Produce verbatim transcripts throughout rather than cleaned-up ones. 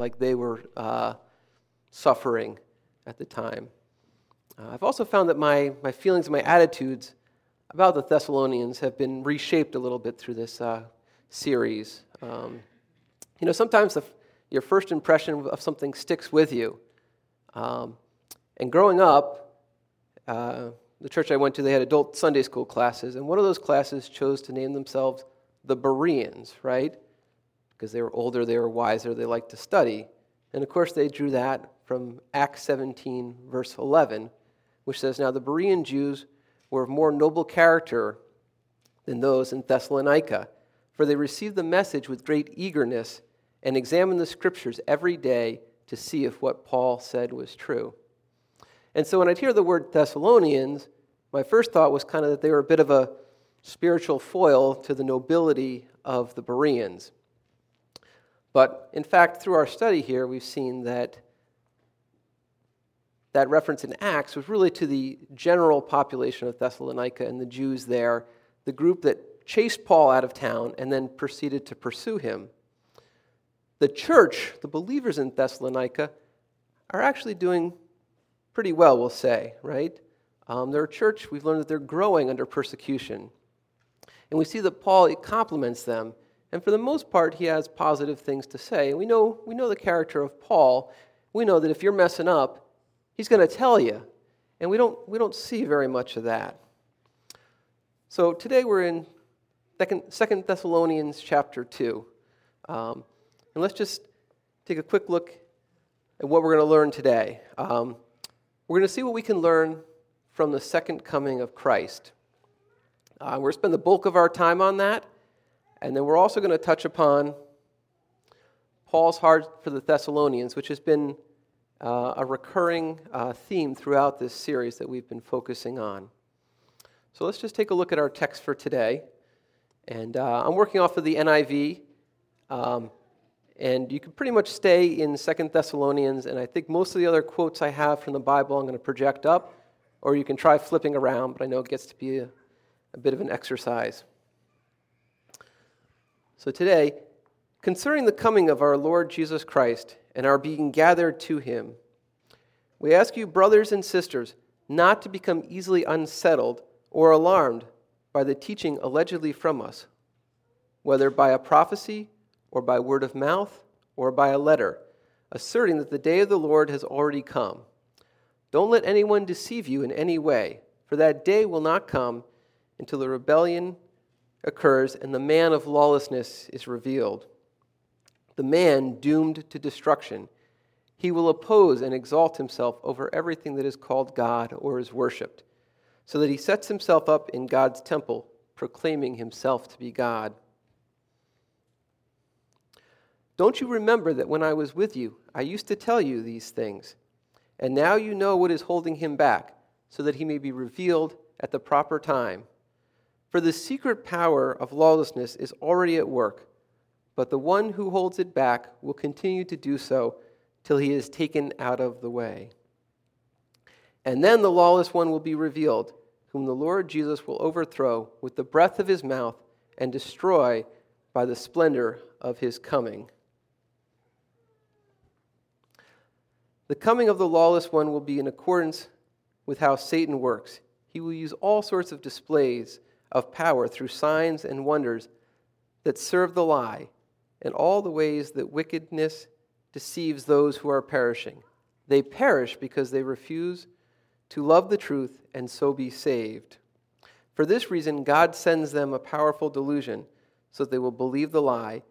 like they were uh, suffering at the time. Uh, I've also found that my, my feelings and my attitudes about the Thessalonians have been reshaped a little bit through this uh, series. Um, you know, sometimes the, your first impression of something sticks with you. Um, and growing up, uh, the church I went to, they had adult Sunday school classes, and one of those classes chose to name themselves the Bereans, right? Because they were older, they were wiser, they liked to study. And of course they drew that from Acts seventeen, verse eleven, which says, "Now the Berean Jews were of more noble character than those in Thessalonica, for they received the message with great eagerness and examined the Scriptures every day to see if what Paul said was true." And so when I'd hear the word Thessalonians, my first thought was kind of that they were a bit of a spiritual foil to the nobility of the Bereans. But in fact, through our study here, we've seen that that reference in Acts was really to the general population of Thessalonica and the Jews there, the group that chased Paul out of town and then proceeded to pursue him. The church, the believers in Thessalonica, are actually doing pretty well, we'll say, right? Um, their church, we've learned that they're growing under persecution. And we see that Paul compliments them. And for the most part, he has positive things to say. We know, we know the character of Paul. We know that if you're messing up, he's going to tell you. And we don't, we don't see very much of that. So today we're in Second Thessalonians chapter two. Um, and let's just take a quick look at what we're going to learn today. Um, we're going to see what we can learn from the second coming of Christ. Uh, we're going to spend the bulk of our time on that. And then we're also going to touch upon Paul's heart for the Thessalonians, which has been uh, a recurring uh, theme throughout this series that we've been focusing on. So let's just take a look at our text for today. And uh, I'm working off of the N I V. Um, and you can pretty much stay in Second Thessalonians. And I think most of the other quotes I have from the Bible I'm going to project up. Or you can try flipping around, but I know it gets to be a, a bit of an exercise. So today, concerning the coming of our Lord Jesus Christ and our being gathered to him, we ask you, brothers and sisters, not to become easily unsettled or alarmed by the teaching allegedly from us, whether by a prophecy or by word of mouth or by a letter, asserting that the day of the Lord has already come. Don't let anyone deceive you in any way, for that day will not come until the rebellion occurs and the man of lawlessness is revealed, the man doomed to destruction. He will oppose and exalt himself over everything that is called God or is worshipped, so that he sets himself up in God's temple, proclaiming himself to be God. Don't you remember that when I was with you, I used to tell you these things, and now you know what is holding him back, so that he may be revealed at the proper time. For the secret power of lawlessness is already at work, but the one who holds it back will continue to do so till he is taken out of the way. And then the lawless one will be revealed, whom the Lord Jesus will overthrow with the breath of his mouth and destroy by the splendor of his coming. The coming of the lawless one will be in accordance with how Satan works. He will use all sorts of displays of power through signs and wonders that serve the lie, and all the ways that wickedness deceives those who are perishing. They perish because they refuse to love the truth and so be saved. For this reason, God sends them a powerful delusion so that they will believe the lie,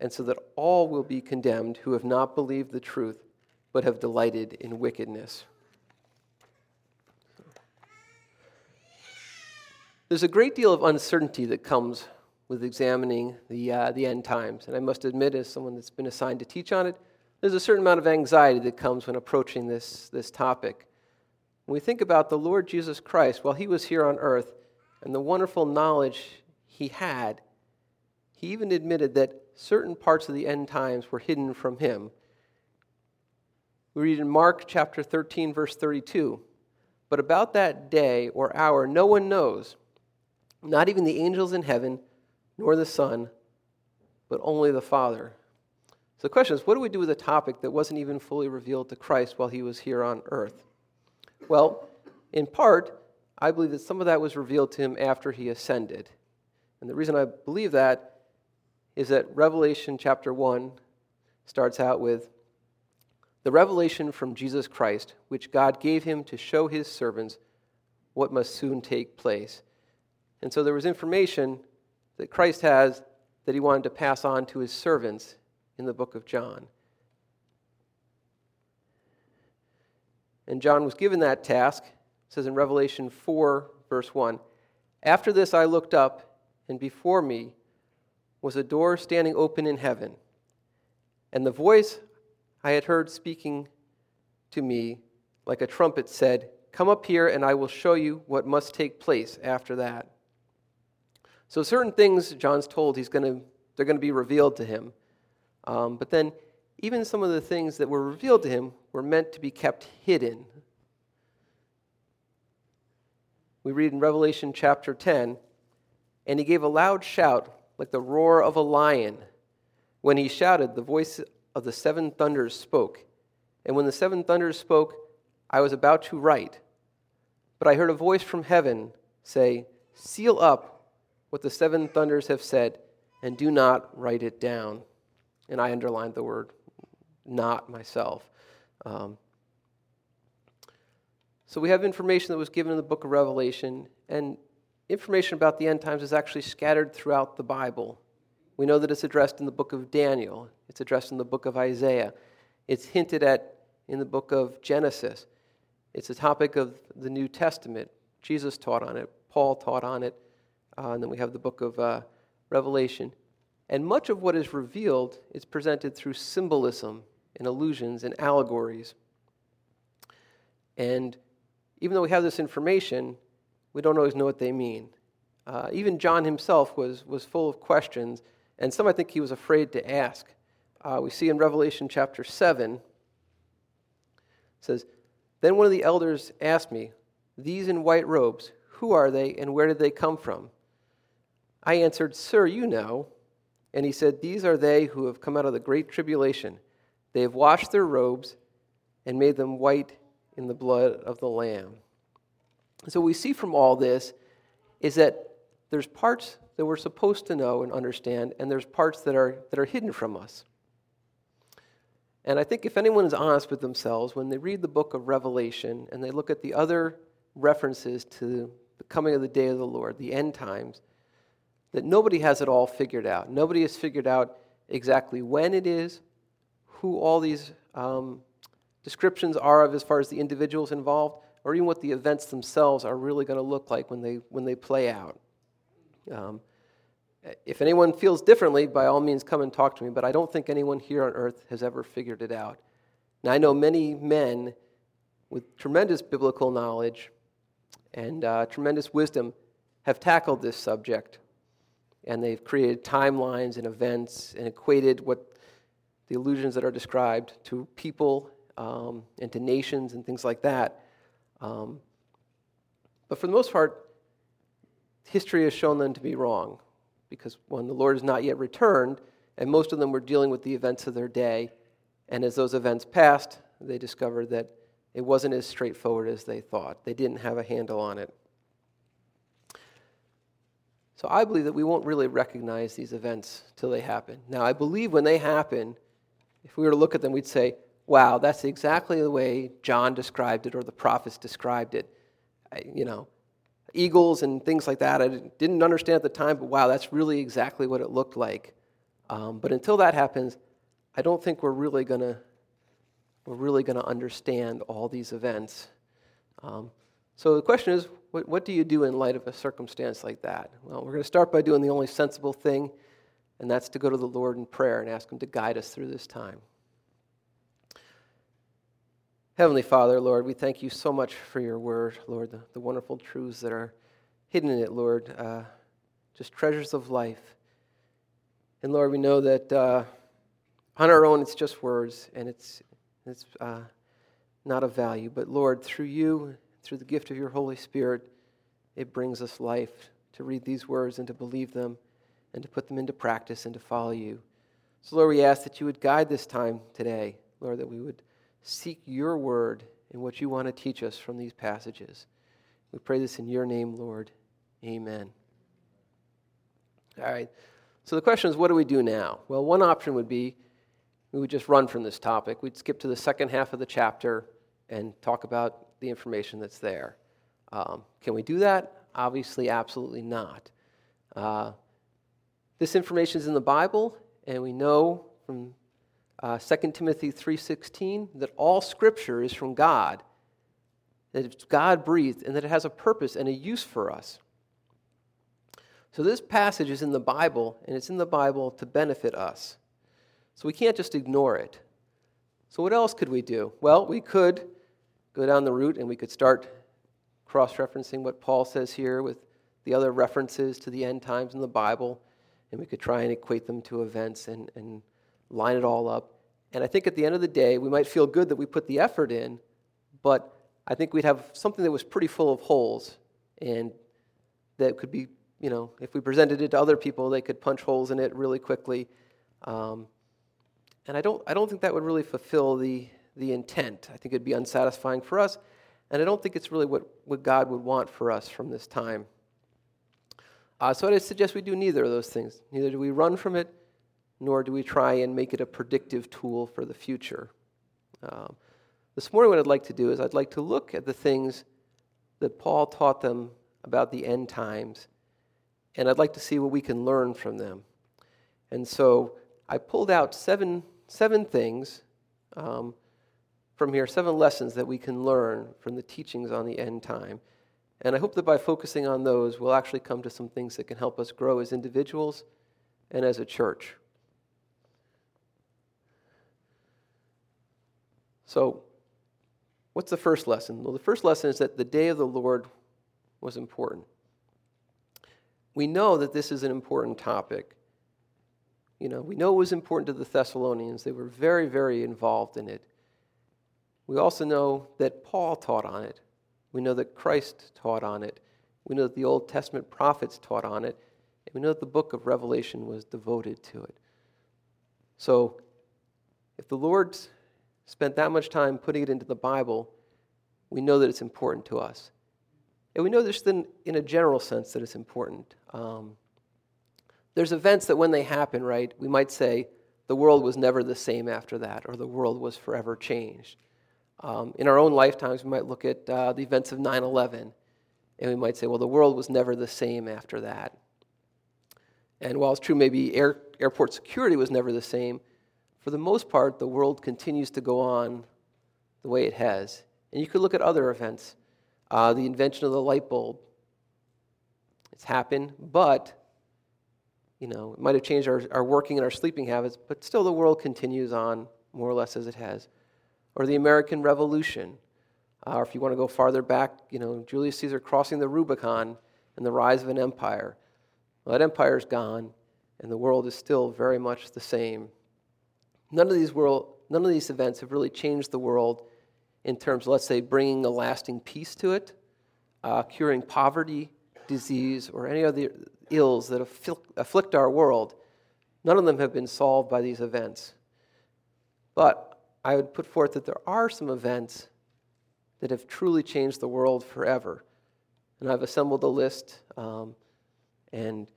and so that all will be condemned who have not believed the truth but have delighted in wickedness. There's a great deal of uncertainty that comes with examining the uh, the end times. And I must admit, as someone that's been assigned to teach on it, there's a certain amount of anxiety that comes when approaching this, this topic. When we think about the Lord Jesus Christ, while he was here on earth, and the wonderful knowledge he had, he even admitted that certain parts of the end times were hidden from him. We read in Mark chapter thirteen, verse thirty-two, "But about that day or hour no one knows, not even the angels in heaven, nor the Son, but only the Father." So the question is, what do we do with a topic that wasn't even fully revealed to Christ while he was here on earth? Well, in part, I believe that some of that was revealed to him after he ascended. And the reason I believe that is that Revelation chapter one starts out with, "The revelation from Jesus Christ, which God gave him to show his servants what must soon take place." And so there was information that Christ has that he wanted to pass on to his servants in the book of John. And John was given that task. It says in Revelation four, verse one, "After this I looked up, and before me was a door standing open in heaven. And the voice I had heard speaking to me like a trumpet said, 'Come up here, and I will show you what must take place after that.'" So certain things John's told he's going to, they're going to be revealed to him. Um, but then even some of the things that were revealed to him were meant to be kept hidden. We read in Revelation chapter ten, "And he gave a loud shout like the roar of a lion. When he shouted, the voice of the seven thunders spoke. And when the seven thunders spoke, I was about to write. But I heard a voice from heaven say, 'Seal up what the seven thunders have said, and do not write it down.'" And I underlined the word "not" myself. Um, so we have information that was given in the book of Revelation, and information about the end times is actually scattered throughout the Bible. We know that it's addressed in the book of Daniel. It's addressed in the book of Isaiah. It's hinted at in the book of Genesis. It's a topic of the New Testament. Jesus taught on it. Paul taught on it. Uh, and then we have the book of uh, Revelation. And much of what is revealed is presented through symbolism and allusions and allegories. And even though we have this information, we don't always know what they mean. Uh, even John himself was, was full of questions, and some I think he was afraid to ask. Uh, we see in Revelation chapter seven, it says, "Then one of the elders asked me, 'These in white robes, who are they and where did they come from?' I answered, 'Sir, you know.' And he said, 'These are they who have come out of the great tribulation. They have washed their robes and made them white in the blood of the Lamb.'" So what we see from all this is that there's parts that we're supposed to know and understand, and there's parts that are that are hidden from us. And I think if anyone is honest with themselves, when they read the book of Revelation and they look at the other references to the coming of the day of the Lord, the end times, that nobody has it all figured out. Nobody has figured out exactly when it is, who all these um, descriptions are of as far as the individuals involved, or even what the events themselves are really going to look like when they when they play out. Um, if anyone feels differently, by all means, come and talk to me, but I don't think anyone here on earth has ever figured it out. Now, I know many men with tremendous biblical knowledge and uh, tremendous wisdom have tackled this subject, and they've created timelines and events and equated what the allusions that are described to people um, and to nations and things like that. Um, but for the most part, history has shown them to be wrong, because when the Lord is not yet returned, and most of them were dealing with the events of their day, and as those events passed, they discovered that it wasn't as straightforward as they thought. They didn't have a handle on it. So I believe that we won't really recognize these events till they happen. Now, I believe when they happen, if we were to look at them, we'd say, "Wow, that's exactly the way John described it, or the prophets described it." I, you know, eagles and things like that, I didn't understand at the time, but wow, that's really exactly what it looked like. Um, but until that happens, I don't think we're really gonna we're really gonna understand all these events. Um, so the question is, what, what do you do in light of a circumstance like that? Well, we're going to start by doing the only sensible thing, and that's to go to the Lord in prayer and ask him to guide us through this time. Heavenly Father, Lord, we thank you so much for your word, Lord, the, the wonderful truths that are hidden in it, Lord, uh, just treasures of life. And Lord, we know that uh, on our own it's just words, and it's, it's uh, not of value. But Lord, through you, through the gift of your Holy Spirit, it brings us life to read these words and to believe them and to put them into practice and to follow you. So, Lord, we ask that you would guide this time today, Lord, that we would seek your word and what you want to teach us from these passages. We pray this in your name, Lord. Amen. All right. So the question is, what do we do now? Well, one option would be we would just run from this topic. We'd skip to the second half of the chapter and talk about the information that's there. Um, can we do that? Obviously, absolutely not. Uh, this information is in the Bible, and we know from uh, Second Timothy three sixteen that all Scripture is from God, that it's God-breathed, and that it has a purpose and a use for us. So this passage is in the Bible, and it's in the Bible to benefit us. So we can't just ignore it. So what else could we do? Well, we could go down the route, and we could start cross-referencing what Paul says here with the other references to the end times in the Bible, and we could try and equate them to events and, and line it all up. And I think at the end of the day, we might feel good that we put the effort in, but I think we'd have something that was pretty full of holes, and that could be, you know, if we presented it to other people, they could punch holes in it really quickly. Um, and I don't I don't think that would really fulfill the the intent. I think it'd be unsatisfying for us, and I don't think it's really what, what God would want for us from this time. Uh, so I'd suggest we do neither of those things. Neither do we run from it, nor do we try and make it a predictive tool for the future. Um, this morning what I'd like to do is I'd like to look at the things that Paul taught them about the end times, and I'd like to see what we can learn from them. And so I pulled out seven seven things um, from here, seven lessons that we can learn from the teachings on the end time. And I hope that by focusing on those, we'll actually come to some things that can help us grow as individuals and as a church. So what's the first lesson? Well, the first lesson is that the day of the Lord was important. We know that this is an important topic. You know, we know it was important to the Thessalonians. They were very, very involved in it. We also know that Paul taught on it. We know that Christ taught on it. We know that the Old Testament prophets taught on it. And we know that the book of Revelation was devoted to it. So if the Lord spent that much time putting it into the Bible, we know that it's important to us. And we know this in, in a general sense that it's important. Um, there's events that when they happen, right, we might say the world was never the same after that, or the world was forever changed. Um, in our own lifetimes, we might look at uh, the events of nine eleven, and we might say, well, the world was never the same after that. And while it's true maybe air, airport security was never the same, for the most part, the world continues to go on the way it has. And you could look at other events. Uh, the invention of the light bulb, it's happened, but, you know, it might have changed our, our working and our sleeping habits, but still the world continues on more or less as it has. Or the American Revolution, uh, or if you want to go farther back, you know, Julius Caesar crossing the Rubicon and the rise of an empire. Well, that empire's gone, and the world is still very much the same. None of these world, none of these events have really changed the world in terms of, let's say, bringing a lasting peace to it, uh, curing poverty, disease, or any other ills that afflict our world. None of them have been solved by these events. But I would put forth that there are some events that have truly changed the world forever. And I've assembled a list, um, and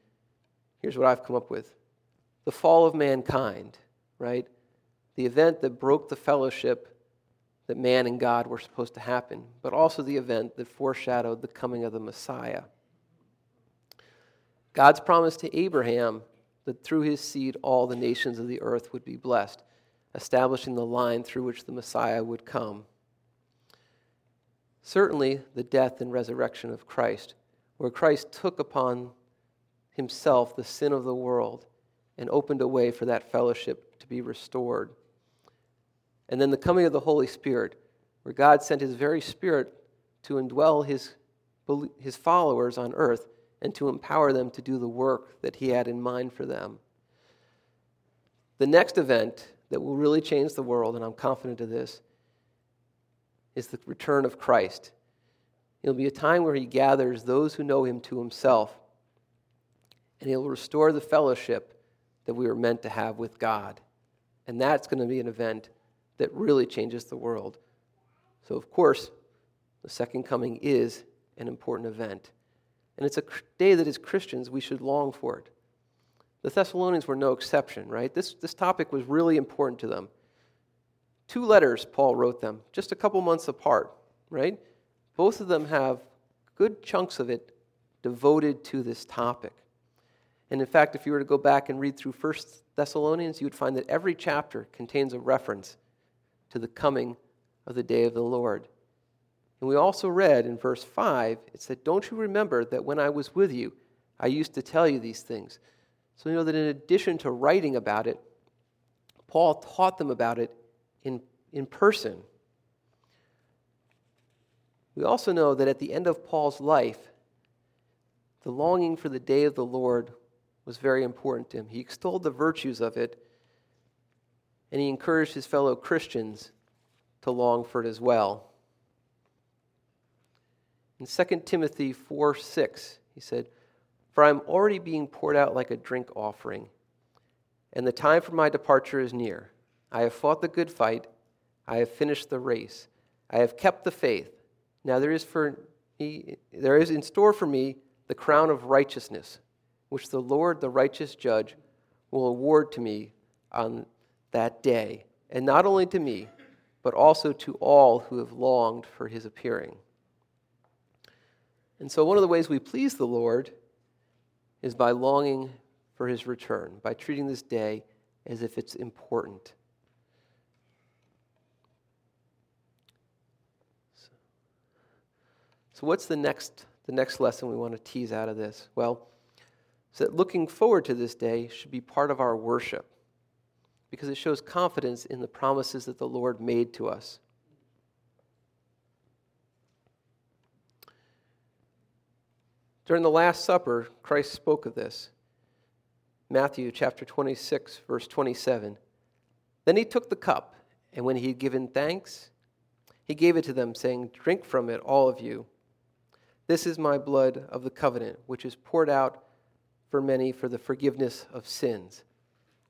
here's what I've come up with. The fall of mankind, right? The event that broke the fellowship that man and God were supposed to happen, but also the event that foreshadowed the coming of the Messiah. God's promise to Abraham that through his seed all the nations of the earth would be blessed, establishing the line through which the Messiah would come. Certainly, the death and resurrection of Christ, where Christ took upon himself the sin of the world and opened a way for that fellowship to be restored. And then the coming of the Holy Spirit, where God sent his very Spirit to indwell his, his followers on earth and to empower them to do the work that he had in mind for them. The next event that will really change the world, and I'm confident of this, is the return of Christ. It'll be a time where he gathers those who know him to himself, and he'll restore the fellowship that we were meant to have with God. And that's going to be an event that really changes the world. So, of course, the second coming is an important event. And it's a day that as Christians we should long for it. The Thessalonians were no exception, right? This, this topic was really important to them. Two letters Paul wrote them, just a couple months apart, right? Both of them have good chunks of it devoted to this topic. And in fact, if you were to go back and read through First Thessalonians, you would find that every chapter contains a reference to the coming of the day of the Lord. And we also read in verse five, it said, "Don't you remember that when I was with you, I used to tell you these things?" So you know that in addition to writing about it, Paul taught them about it in, in person. We also know that at the end of Paul's life, the longing for the day of the Lord was very important to him. He extolled the virtues of it, and he encouraged his fellow Christians to long for it as well. In Second Timothy four six, he said, "For I am already being poured out like a drink offering, and the time for my departure is near. I have fought the good fight. I have finished the race. I have kept the faith. Now there is for me, there is in store for me the crown of righteousness, which the Lord, the righteous judge, will award to me on that day, and not only to me, but also to all who have longed for his appearing." And so one of the ways we please the Lord is by longing for his return, by treating this day as if it's important. So what's the next the next lesson we want to tease out of this? Well, it's that looking forward to this day should be part of our worship, because it shows confidence in the promises that the Lord made to us. During the Last Supper, Christ spoke of this. Matthew chapter twenty-six, verse twenty-seven. "Then he took the cup, and when he had given thanks, he gave it to them, saying, 'Drink from it, all of you. This is my blood of the covenant, which is poured out for many for the forgiveness of sins.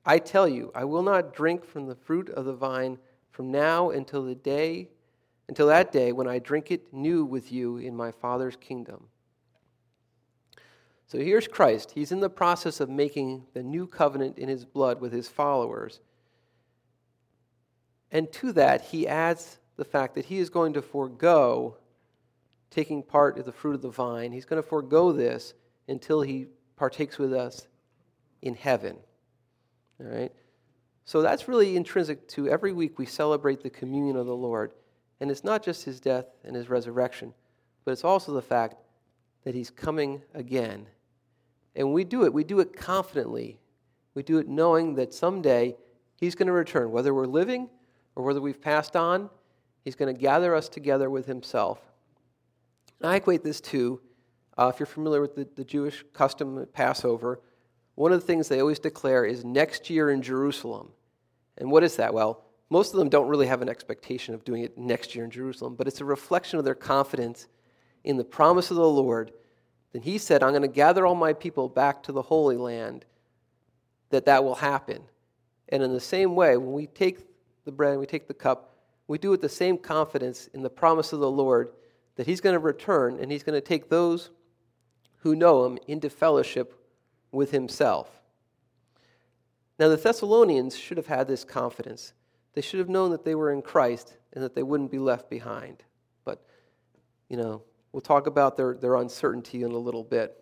I tell you, I will not drink from the fruit of the vine from now until the day, until that day when I drink it new with you in my Father's kingdom." So here's Christ. He's in the process of making the new covenant in his blood with his followers. And to that, he adds the fact that he is going to forego taking part of the fruit of the vine. He's going to forego this until he partakes with us in heaven. All right? So that's really intrinsic to every week we celebrate the communion of the Lord. And it's not just his death and his resurrection, but it's also the fact that he's coming again. And when we do it, we do it confidently. We do it knowing that someday he's going to return. Whether we're living or whether we've passed on, he's going to gather us together with himself. And I equate this to, uh, if you're familiar with the, the Jewish custom at Passover, one of the things they always declare is next year in Jerusalem. And what is that? Well, most of them don't really have an expectation of doing it next year in Jerusalem, but it's a reflection of their confidence in the promise of the Lord. Then he said, "I'm going to gather all my people back to the Holy Land," that that will happen. And in the same way, when we take the bread and we take the cup, we do it with the same confidence in the promise of the Lord that he's going to return and he's going to take those who know him into fellowship with himself. Now, the Thessalonians should have had this confidence. They should have known that they were in Christ and that they wouldn't be left behind. But, you know, we'll talk about their, their uncertainty in a little bit.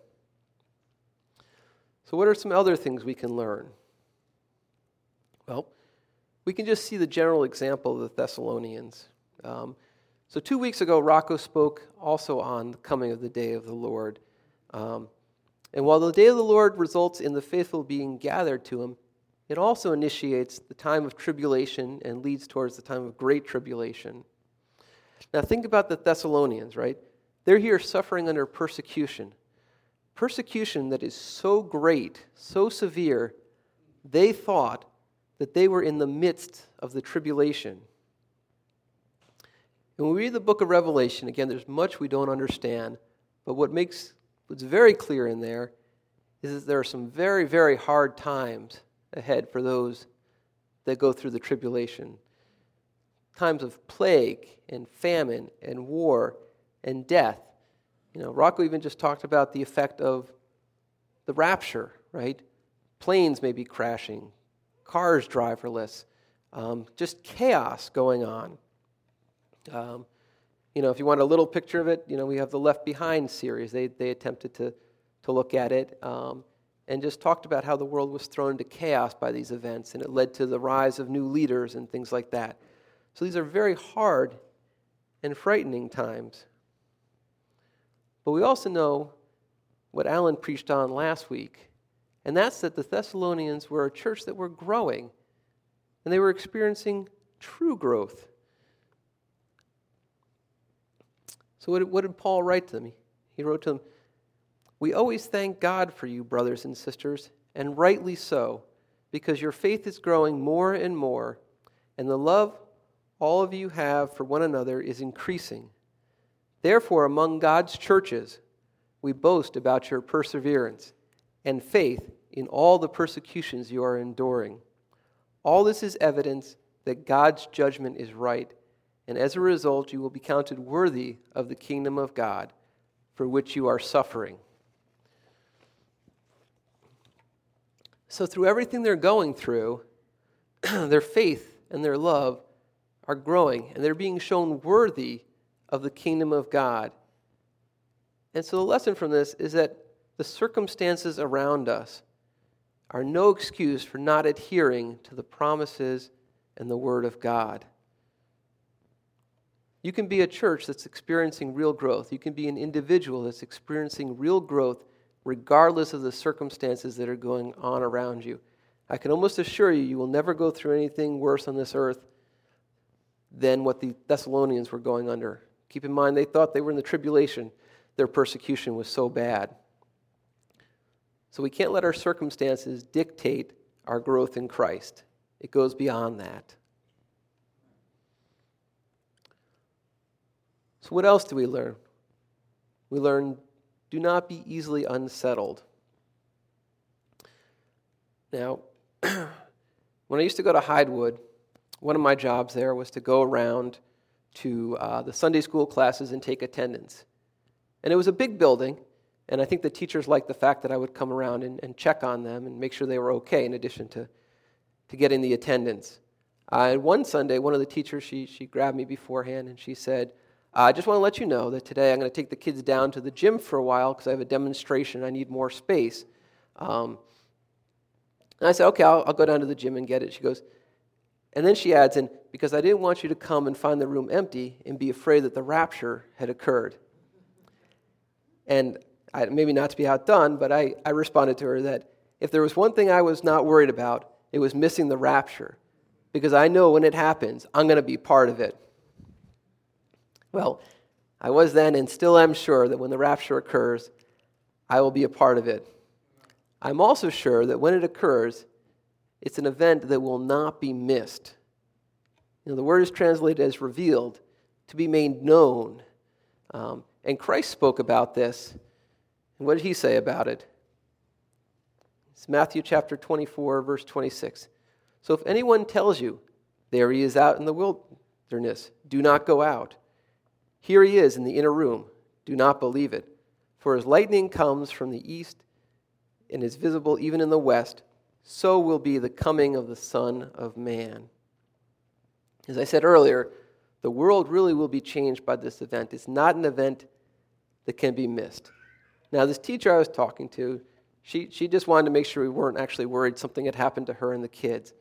So what are some other things we can learn? Well, we can just see the general example of the Thessalonians. Um, so two weeks ago, Rocco spoke also on the coming of the day of the Lord. Um, and while the day of the Lord results in the faithful being gathered to him, it also initiates the time of tribulation and leads towards the time of great tribulation. Now think about the Thessalonians, right? They're here suffering under persecution. Persecution that is so great, so severe, they thought that they were in the midst of the tribulation. And when we read the book of Revelation, again, there's much we don't understand, but what makes what's very clear in there is that there are some very, very hard times ahead for those that go through the tribulation. Times of plague and famine and war and death. You know, Rocco even just talked about the effect of the rapture, right? Planes may be crashing, cars driverless, um, just chaos going on. Um, you know, if you want a little picture of it, you know, we have the Left Behind series. They they attempted to to look at it um, and just talked about how the world was thrown into chaos by these events, and it led to the rise of new leaders and things like that. So these are very hard and frightening times. But we also know what Alan preached on last week, and that's that the Thessalonians were a church that were growing, and they were experiencing true growth. So what did, what did Paul write to them? He wrote to them, "We always thank God for you, brothers and sisters, and rightly so, because your faith is growing more and more, and the love all of you have for one another is increasing. Therefore, among God's churches, we boast about your perseverance and faith in all the persecutions you are enduring. All this is evidence that God's judgment is right, and as a result, you will be counted worthy of the kingdom of God, for which you are suffering." So through everything they're going through, their faith and their love are growing, and they're being shown worthy of the kingdom of God. And so the lesson from this is that the circumstances around us are no excuse for not adhering to the promises and the word of God. You can be a church that's experiencing real growth. You can be an individual that's experiencing real growth regardless of the circumstances that are going on around you. I can almost assure you, you will never go through anything worse on this earth than what the Thessalonians were going under. Keep in mind, they thought they were in the tribulation. Their persecution was so bad. So we can't let our circumstances dictate our growth in Christ. It goes beyond that. So what else do we learn? We learn, do not be easily unsettled. Now, when I used to go to Hydewood, one of my jobs there was to go around to uh, the Sunday school classes and take attendance. And it was a big building, and I think the teachers liked the fact that I would come around and, and check on them and make sure they were okay in addition to, to getting the attendance. Uh, one Sunday, one of the teachers, she, she grabbed me beforehand, and she said, "I just want to let you know that today I'm going to take the kids down to the gym for a while because I have a demonstration. I need more space." Um, and I said, "Okay, I'll, I'll go down to the gym and get it." She goes, and then she adds in, "because I didn't want you to come and find the room empty and be afraid that the rapture had occurred." And I, maybe not to be outdone, but I, I responded to her that if there was one thing I was not worried about, it was missing the rapture, because I know when it happens, I'm going to be part of it. Well, I was then and still am sure that when the rapture occurs, I will be a part of it. I'm also sure that when it occurs, it's an event that will not be missed. You know, the word is translated as revealed, to be made known. Um, and Christ spoke about this. And what did he say about it? It's Matthew chapter twenty-four, verse twenty-six. "So if anyone tells you, 'There he is out in the wilderness,' do not go out. 'Here he is in the inner room,' do not believe it. For as lightning comes from the east and is visible even in the west, so will be the coming of the Son of Man." As I said earlier, the world really will be changed by this event. It's not an event that can be missed. Now, this teacher I was talking to, she, she just wanted to make sure we weren't actually worried something had happened to her and the kids.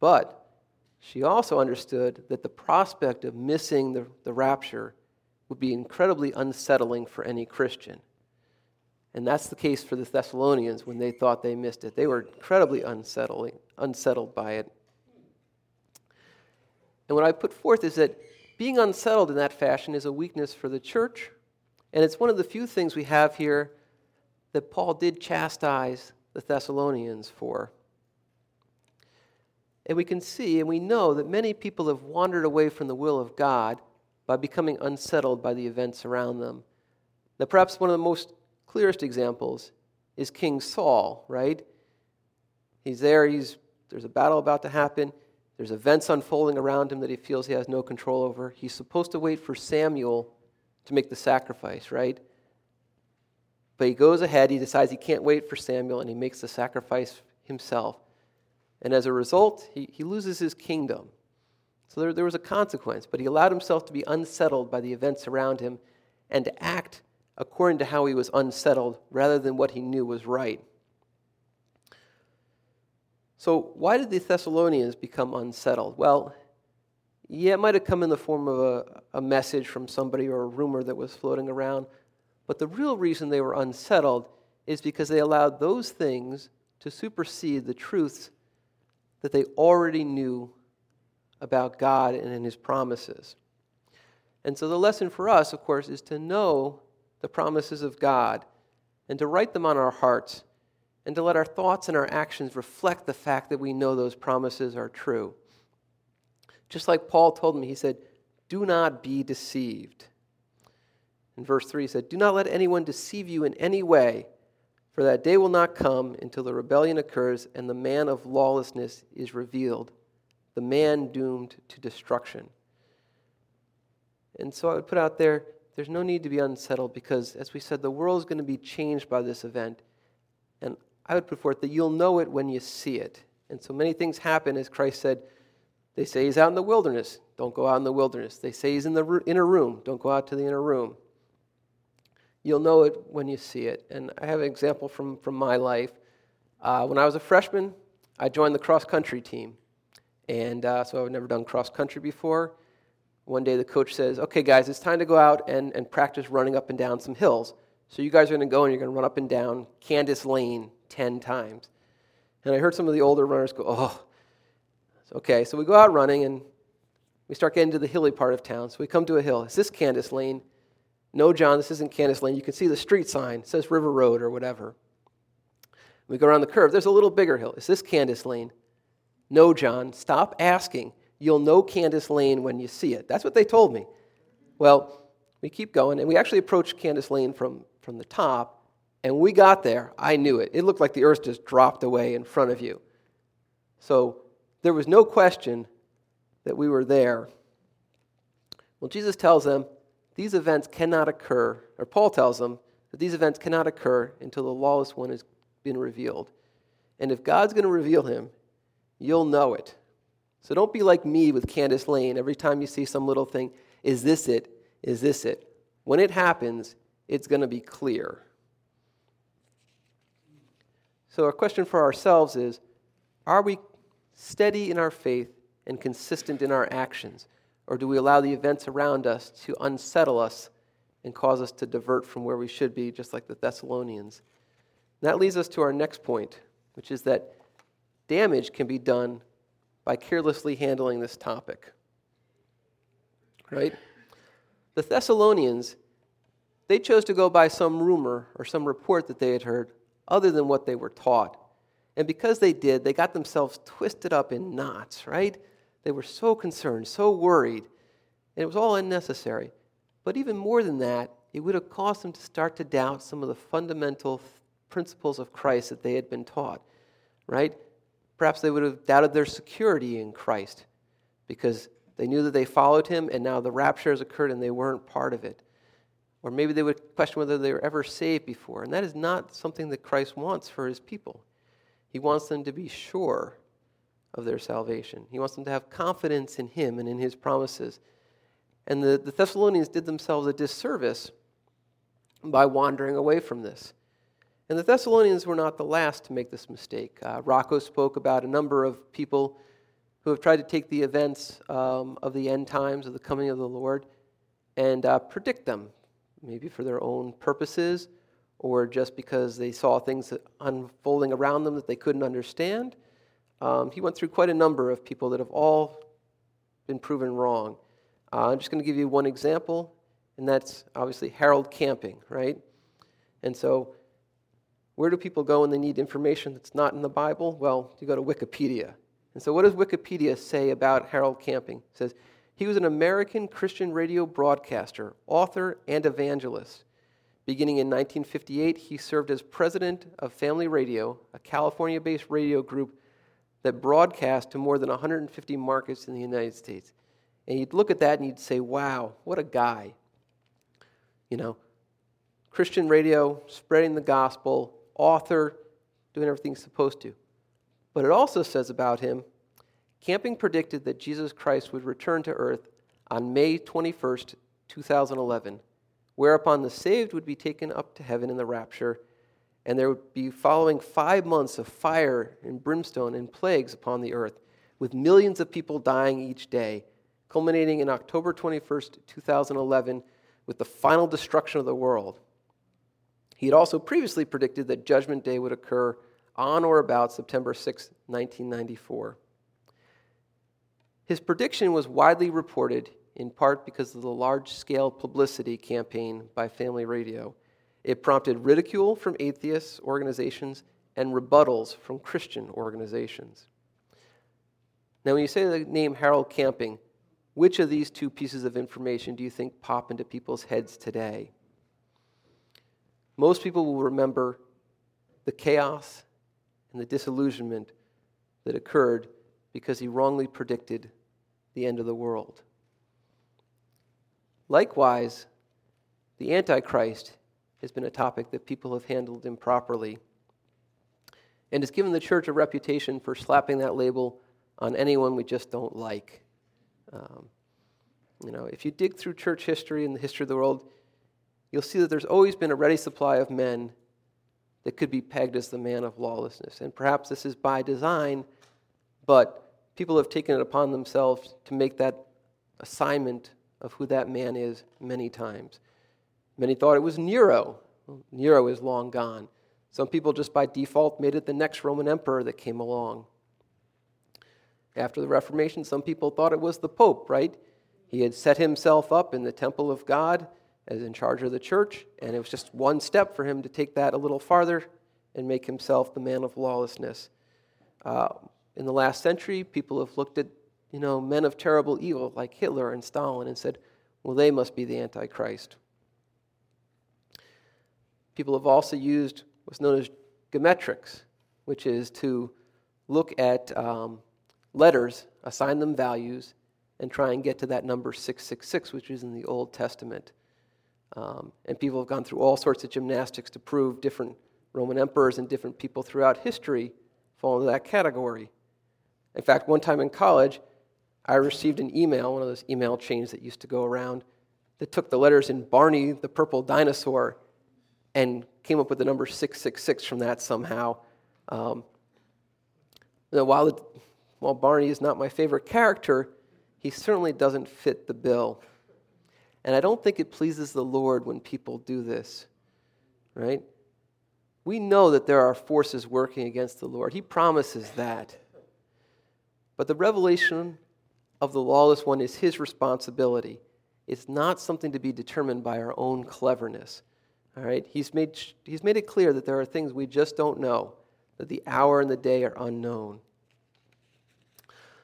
But she also understood that the prospect of missing the, the rapture would be incredibly unsettling for any Christian. And that's the case for the Thessalonians when they thought they missed it. They were incredibly unsettling, unsettled by it. And what I put forth is that being unsettled in that fashion is a weakness for the church, and it's one of the few things we have here that Paul did chastise the Thessalonians for. And we can see and we know that many people have wandered away from the will of God by becoming unsettled by the events around them. Now, perhaps one of the most clearest examples is King Saul, right? He's there. He's there's a battle about to happen. There's events unfolding around him that he feels he has no control over. He's supposed to wait for Samuel to make the sacrifice, right? But he goes ahead. He decides he can't wait for Samuel, and he makes the sacrifice himself. And as a result, he, he loses his kingdom. So there, there was a consequence, but he allowed himself to be unsettled by the events around him and to act according to how he was unsettled rather than what he knew was right. So why did the Thessalonians become unsettled? Well, yeah, it might have come in the form of a, a message from somebody or a rumor that was floating around, but the real reason they were unsettled is because they allowed those things to supersede the truths that they already knew about God and in his promises. And so the lesson for us, of course, is to know the promises of God and to write them on our hearts and to let our thoughts and our actions reflect the fact that we know those promises are true. Just like Paul told me, he said, do not be deceived. In verse three, he said, do not let anyone deceive you in any way, for that day will not come until the rebellion occurs and the man of lawlessness is revealed, the man doomed to destruction. And so I would put out there, there's no need to be unsettled because, as we said, the world is going to be changed by this event. And I would put forth that you'll know it when you see it. And so many things happen, as Christ said. They say he's out in the wilderness. Don't go out in the wilderness. They say he's in the inner room. Don't go out to the inner room. You'll know it when you see it. And I have an example from, from my life. Uh, when I was a freshman, I joined the cross-country team. And uh, so I've never done cross-country before. One day the coach says, okay, guys, it's time to go out and, and practice running up and down some hills. So you guys are going to go and you're going to run up and down Candace Lane ten times. And I heard some of the older runners go, oh. Okay, so we go out running and we start getting to the hilly part of town. So we come to a hill. Is this Candace Lane? No, John, this isn't Candace Lane. You can see the street sign. It says River Road or whatever. We go around the curve. There's a little bigger hill. Is this Candace Lane? No, John, stop asking. You'll know Candace Lane when you see it. That's what they told me. Well, we keep going, and we actually approached Candace Lane from, from the top, and we got there. I knew it. It looked like the earth just dropped away in front of you. So there was no question that we were there. Well, Jesus tells them, these events cannot occur, or Paul tells them that these events cannot occur until the lawless one has been revealed. And if God's going to reveal him, you'll know it. So don't be like me with Candace Lane. Every time you see some little thing, is this it? Is this it? When it happens, it's going to be clear. So our question for ourselves is, are we steady in our faith and consistent in our actions? Or do we allow the events around us to unsettle us and cause us to divert from where we should be, just like the Thessalonians? And that leads us to our next point, which is that damage can be done by carelessly handling this topic. Right? The Thessalonians, they chose to go by some rumor or some report that they had heard other than what they were taught. And because they did, they got themselves twisted up in knots, right? They were so concerned, so worried, and it was all unnecessary. But even more than that, it would have caused them to start to doubt some of the fundamental principles of Christ that they had been taught, right? Perhaps they would have doubted their security in Christ because they knew that they followed him and now the rapture has occurred and they weren't part of it. Or maybe they would question whether they were ever saved before, and that is not something that Christ wants for his people. He wants them to be sure of their salvation. He wants them to have confidence in him and in his promises. And the, the Thessalonians did themselves a disservice by wandering away from this. And the Thessalonians were not the last to make this mistake. Uh, Rocco spoke about a number of people who have tried to take the events um, of the end times, of the coming of the Lord, and uh, predict them, maybe for their own purposes, or just because they saw things unfolding around them that they couldn't understand. Um, he went through quite a number of people that have all been proven wrong. Uh, I'm just going to give you one example, and that's obviously Harold Camping, right? And so where do people go when they need information that's not in the Bible? Well, you go to Wikipedia. And so what does Wikipedia say about Harold Camping? It says, he was an American Christian radio broadcaster, author, and evangelist. Beginning in nineteen fifty-eight, he served as president of Family Radio, a California-based radio group that broadcast to more than one hundred fifty markets in the United States. And you'd look at that and you'd say, wow, what a guy. You know, Christian radio, spreading the gospel, author, doing everything he's supposed to. But it also says about him, Camping predicted that Jesus Christ would return to earth on May twenty-first, two thousand eleven, whereupon the saved would be taken up to heaven in the rapture, and there would be following five months of fire and brimstone and plagues upon the earth, with millions of people dying each day, culminating in October twenty-first, two thousand eleven, with the final destruction of the world. He had also previously predicted that Judgment Day would occur on or about September sixth, nineteen ninety-four. His prediction was widely reported, in part because of the large-scale publicity campaign by Family Radio. It prompted ridicule from atheist organizations and rebuttals from Christian organizations. Now, when you say the name Harold Camping, which of these two pieces of information do you think pop into people's heads today? Most people will remember the chaos and the disillusionment that occurred because he wrongly predicted the end of the world. Likewise, the Antichrist has been a topic that people have handled improperly, and has given the church a reputation for slapping that label on anyone we just don't like. Um, you know, if you dig through church history and the history of the world, you'll see that there's always been a ready supply of men that could be pegged as the man of lawlessness. And perhaps this is by design, but people have taken it upon themselves to make that assignment of who that man is many times. Many thought it was Nero. Well, Nero is long gone. Some people just by default made it the next Roman emperor that came along. After the Reformation, some people thought it was the Pope, right? He had set himself up in the temple of God as in charge of the church, and it was just one step for him to take that a little farther and make himself the man of lawlessness. Uh, in the last century, people have looked at, you know, men of terrible evil like Hitler and Stalin and said, well, they must be the Antichrist. People have also used what's known as gemetrics, which is to look at um, letters, assign them values, and try and get to that number six six six, which is in the Old Testament. Um, and people have gone through all sorts of gymnastics to prove different Roman emperors and different people throughout history fall into that category. In fact, one time in college, I received an email, one of those email chains that used to go around, that took the letters in Barney, the purple dinosaur, and came up with the number six six six from that somehow. Um, you know, while, it, while Barney is not my favorite character, he certainly doesn't fit the bill. And I don't think it pleases the Lord when people do this, right? We know that there are forces working against the Lord. He promises that. But the revelation of the lawless one is his responsibility. It's not something to be determined by our own cleverness. All right? He's made, he's made it clear that there are things we just don't know, that the hour and the day are unknown.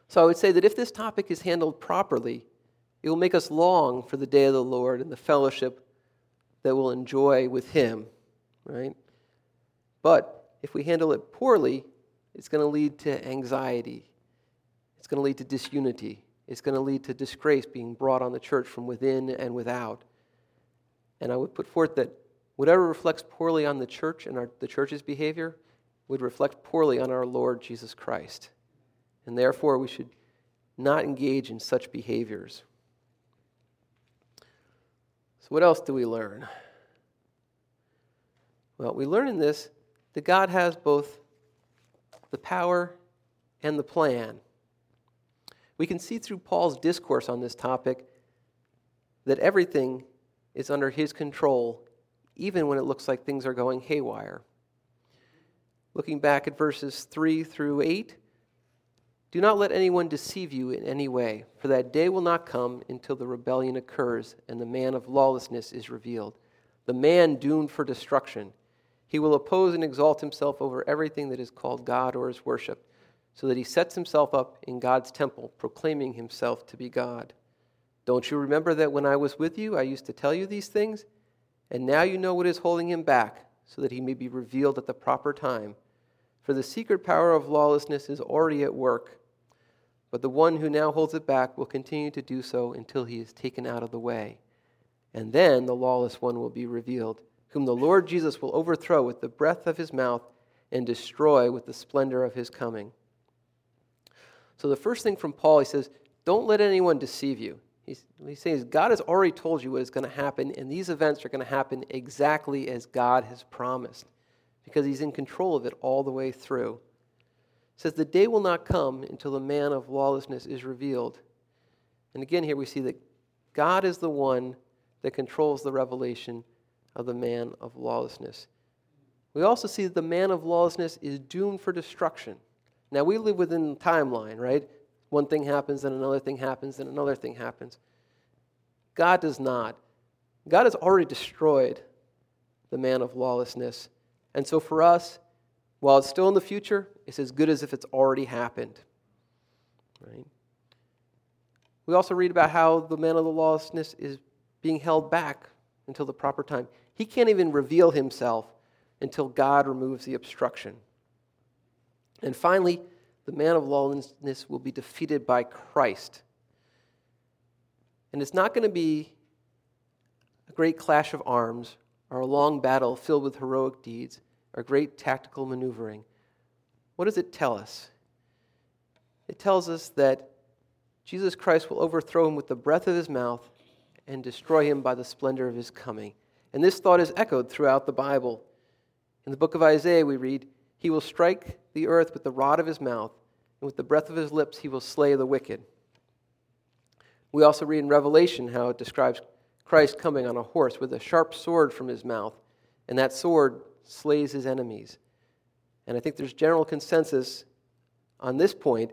So I would say that if this topic is handled properly, it will make us long for the day of the Lord and the fellowship that we'll enjoy with him, right? But if we handle it poorly, it's going to lead to anxiety. It's going to lead to disunity. It's going to lead to disgrace being brought on the church from within and without. And I would put forth that whatever reflects poorly on the church and our, the church's behavior would reflect poorly on our Lord Jesus Christ. And therefore, we should not engage in such behaviors. So what else do we learn? Well, we learn in this that God has both the power and the plan. We can see through Paul's discourse on this topic that everything is under his control, even when it looks like things are going haywire. Looking back at verses three through eight, do not let anyone deceive you in any way, for that day will not come until the rebellion occurs and the man of lawlessness is revealed, the man doomed for destruction. He will oppose and exalt himself over everything that is called God or is worshipped, so that he sets himself up in God's temple, proclaiming himself to be God. Don't you remember that when I was with you, I used to tell you these things? And now you know what is holding him back, so that he may be revealed at the proper time. For the secret power of lawlessness is already at work, but the one who now holds it back will continue to do so until he is taken out of the way. And then the lawless one will be revealed, whom the Lord Jesus will overthrow with the breath of his mouth and destroy with the splendor of his coming." So the first thing from Paul, he says, don't let anyone deceive you. He's, he's saying God has already told you what is going to happen, and these events are going to happen exactly as God has promised, because he's in control of it all the way through. It says, the day will not come until the man of lawlessness is revealed. And again, here we see that God is the one that controls the revelation of the man of lawlessness. We also see that the man of lawlessness is doomed for destruction. Now, we live within the timeline, right? One thing happens, then another thing happens, then another thing happens. God does not. God has already destroyed the man of lawlessness. And so for us, while it's still in the future, it's as good as if it's already happened. Right? We also read about how the man of the lawlessness is being held back until the proper time. He can't even reveal himself until God removes the obstruction. And finally, the man of lawlessness will be defeated by Christ. And it's not going to be a great clash of arms or a long battle filled with heroic deeds, or great tactical maneuvering. What does it tell us? It tells us that Jesus Christ will overthrow him with the breath of his mouth and destroy him by the splendor of his coming. And this thought is echoed throughout the Bible. In the book of Isaiah, we read, "He will strike the earth with the rod of his mouth, and with the breath of his lips he will slay the wicked." We also read in Revelation how it describes Christ coming on a horse with a sharp sword from his mouth, and that sword slays his enemies. And I think there's general consensus on this point,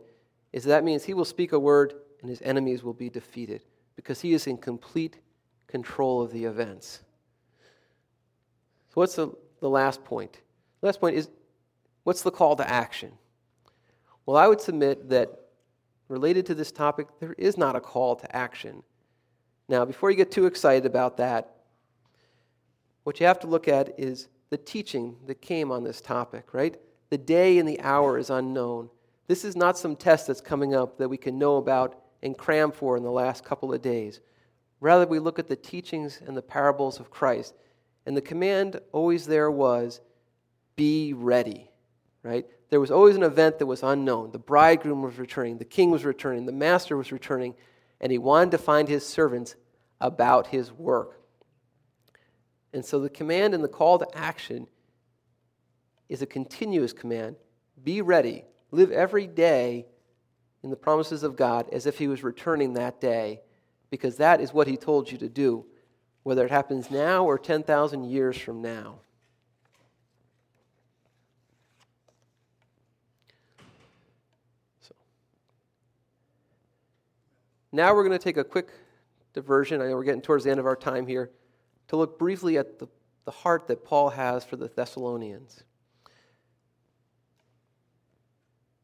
is that means he will speak a word and his enemies will be defeated, because he is in complete control of the events. So what's the, the last point? The last point is, what's the call to action? Well, I would submit that related to this topic, there is not a call to action. Now, before you get too excited about that, what you have to look at is the teaching that came on this topic, right? The day and the hour is unknown. This is not some test that's coming up that we can know about and cram for in the last couple of days. Rather, we look at the teachings and the parables of Christ. And the command always there was, be ready, right? There was always an event that was unknown. The bridegroom was returning, the king was returning, the master was returning, and he wanted to find his servants about his work. And so the command and the call to action is a continuous command. Be ready. Live every day in the promises of God as if he was returning that day, because that is what he told you to do, whether it happens now or ten thousand years from now. So now we're going to take a quick diversion. I know we're getting towards the end of our time here, to look briefly at the, the heart that Paul has for the Thessalonians.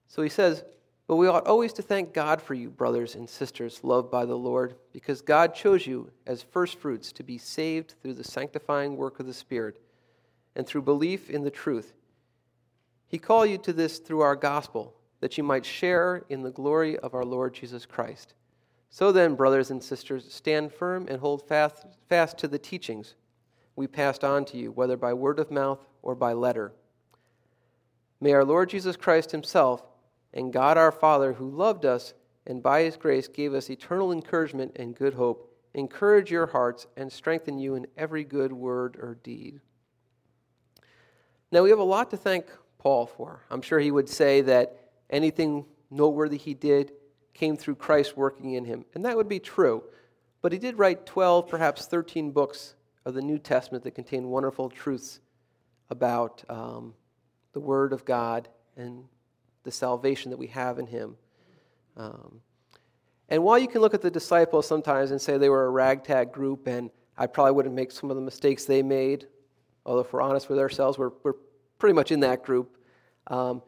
So he says, "But we ought always to thank God for you, brothers and sisters, loved by the Lord, because God chose you as firstfruits to be saved through the sanctifying work of the Spirit and through belief in the truth. He called you to this through our gospel, that you might share in the glory of our Lord Jesus Christ. So then, brothers and sisters, stand firm and hold fast, fast to the teachings we passed on to you, whether by word of mouth or by letter. May our Lord Jesus Christ himself and God our Father, who loved us and by his grace gave us eternal encouragement and good hope, encourage your hearts and strengthen you in every good word or deed." Now, we have a lot to thank Paul for. I'm sure he would say that anything noteworthy he did came through Christ working in him. And that would be true. But he did write twelve, perhaps thirteen books of the New Testament that contain wonderful truths about um, the Word of God and the salvation that we have in him. Um, and while you can look at the disciples sometimes and say they were a ragtag group and I probably wouldn't make some of the mistakes they made, although if we're honest with ourselves, we're, we're pretty much in that group. Um,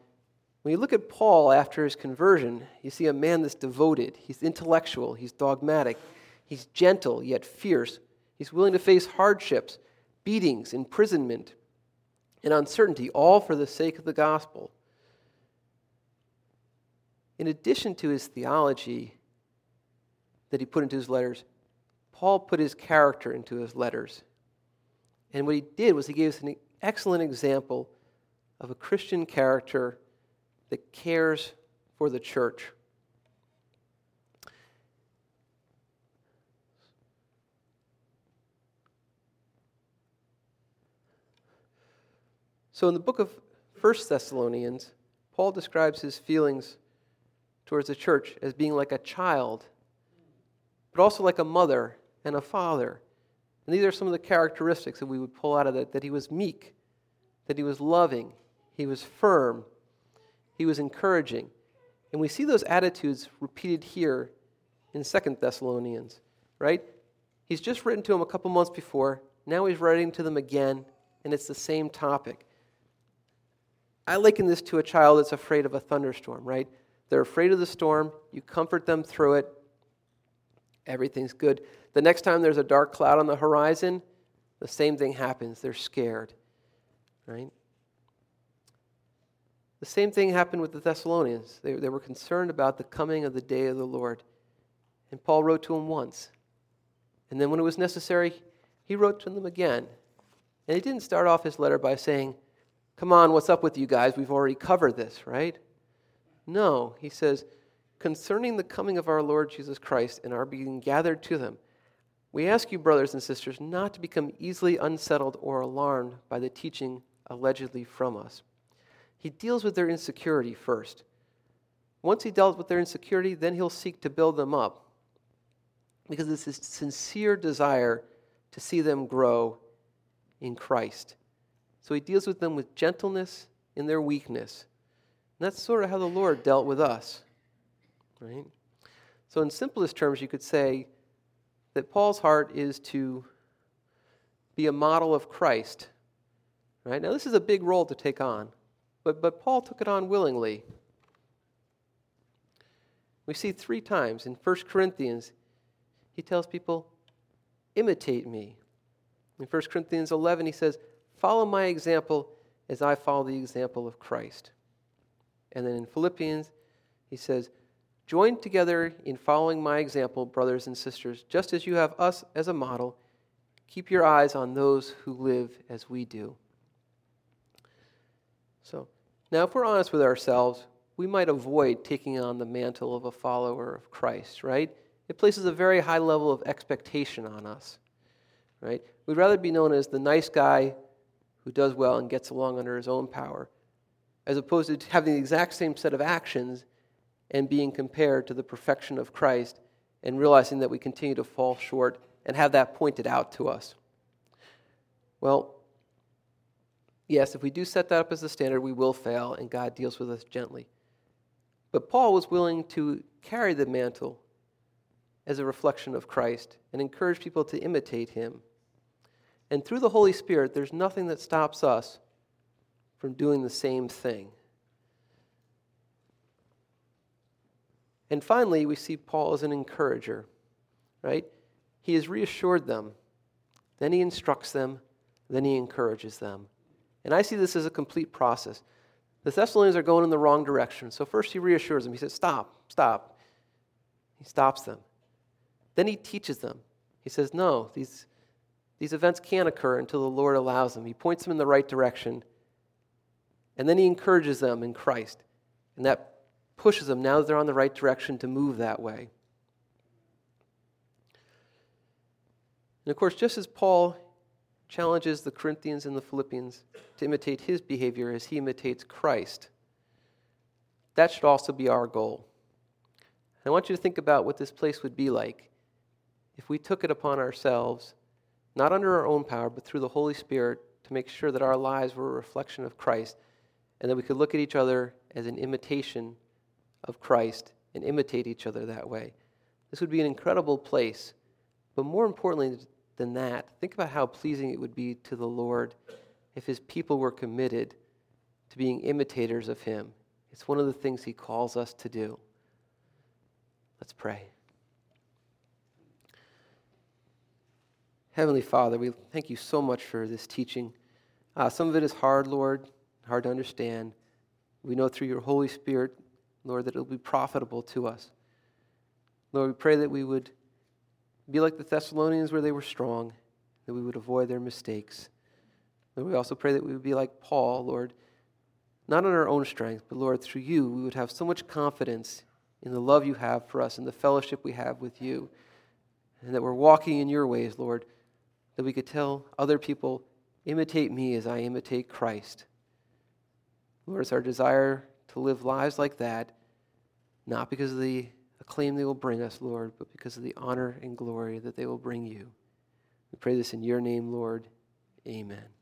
When you look at Paul after his conversion, you see a man that's devoted. He's intellectual. He's dogmatic. He's gentle, yet fierce. He's willing to face hardships, beatings, imprisonment, and uncertainty, all for the sake of the gospel. in addition to his theology that he put into his letters, Paul put his character into his letters. And what he did was he gave us an excellent example of a Christian character that cares for the church. So in the book of First Thessalonians, Paul describes his feelings towards the church as being like a child, but also like a mother and a father. And these are some of the characteristics that we would pull out of that, that he was meek, that he was loving, he was firm, he was encouraging. And we see those attitudes repeated here in Second Thessalonians, right? He's just written to them a couple months before, now he's writing to them again, and it's the same topic. I liken this to a child that's afraid of a thunderstorm, right? They're afraid of the storm, you comfort them through it, everything's good. The next time there's a dark cloud on the horizon, the same thing happens. They're scared, right? The same thing happened with the Thessalonians. They, they were concerned about the coming of the day of the Lord. And Paul wrote to them once. And then when it was necessary, he wrote to them again. And he didn't start off his letter by saying, come on, what's up with you guys? We've already covered this, right? No, he says, concerning the coming of our Lord Jesus Christ and our being gathered to him, we ask you, brothers and sisters, not to become easily unsettled or alarmed by the teaching allegedly from us. He deals with their insecurity first. Once he dealt with their insecurity, then he'll seek to build them up, because it's his sincere desire to see them grow in Christ. So he deals with them with gentleness in their weakness. And that's sort of how the Lord dealt with us, right? So in simplest terms, you could say that Paul's heart is to be a model of Christ, right? Now, this is a big role to take on, but, but Paul took it on willingly. We see three times in First Corinthians, he tells people, imitate me. In First Corinthians eleven, he says, follow my example as I follow the example of Christ. And then in Philippians, he says, join together in following my example, brothers and sisters, just as you have us as a model. Keep your eyes on those who live as we do. So, now if we're honest with ourselves, we might avoid taking on the mantle of a follower of Christ, right? It places a very high level of expectation on us, right? We'd rather be known as the nice guy who does well and gets along under his own power, as opposed to having the exact same set of actions and being compared to the perfection of Christ and realizing that we continue to fall short and have that pointed out to us. Well, yes, if we do set that up as the standard, we will fail, and God deals with us gently. But Paul was willing to carry the mantle as a reflection of Christ and encourage people to imitate him. And through the Holy Spirit, there's nothing that stops us from doing the same thing. And finally, we see Paul as an encourager, right? He has reassured them, then he instructs them, then he encourages them. And I see this as a complete process. The Thessalonians are going in the wrong direction. So first he reassures them. He says, stop, stop. He stops them. Then he teaches them. He says, no, these, these events can't occur until the Lord allows them. He points them in the right direction. And then he encourages them in Christ. And that pushes them, now that they're on the right direction, to move that way. And of course, just as Paul challenges the Corinthians and the Philippians to imitate his behavior as he imitates Christ, that should also be our goal. And I want you to think about what this place would be like if we took it upon ourselves, not under our own power, but through the Holy Spirit, to make sure that our lives were a reflection of Christ, and that we could look at each other as an imitation of Christ and imitate each other that way. This would be an incredible place, but more importantly than that, think about how pleasing it would be to the Lord if his people were committed to being imitators of him. It's one of the things he calls us to do. Let's pray. Heavenly Father, we thank you so much for this teaching. Uh, some of it is hard, Lord, hard to understand. We know through your Holy Spirit Lord, that it will be profitable to us. Lord, we pray that we would be like the Thessalonians where they were strong, that we would avoid their mistakes. Lord, we also pray that we would be like Paul, Lord, not on our own strength, but Lord, through you, we would have so much confidence in the love you have for us and the fellowship we have with you, and that we're walking in your ways, Lord, that we could tell other people, imitate me as I imitate Christ. Lord, it's our desire to live lives like that, not because of the acclaim they will bring us, Lord, but because of the honor and glory that they will bring you. We pray this in your name, Lord. Amen.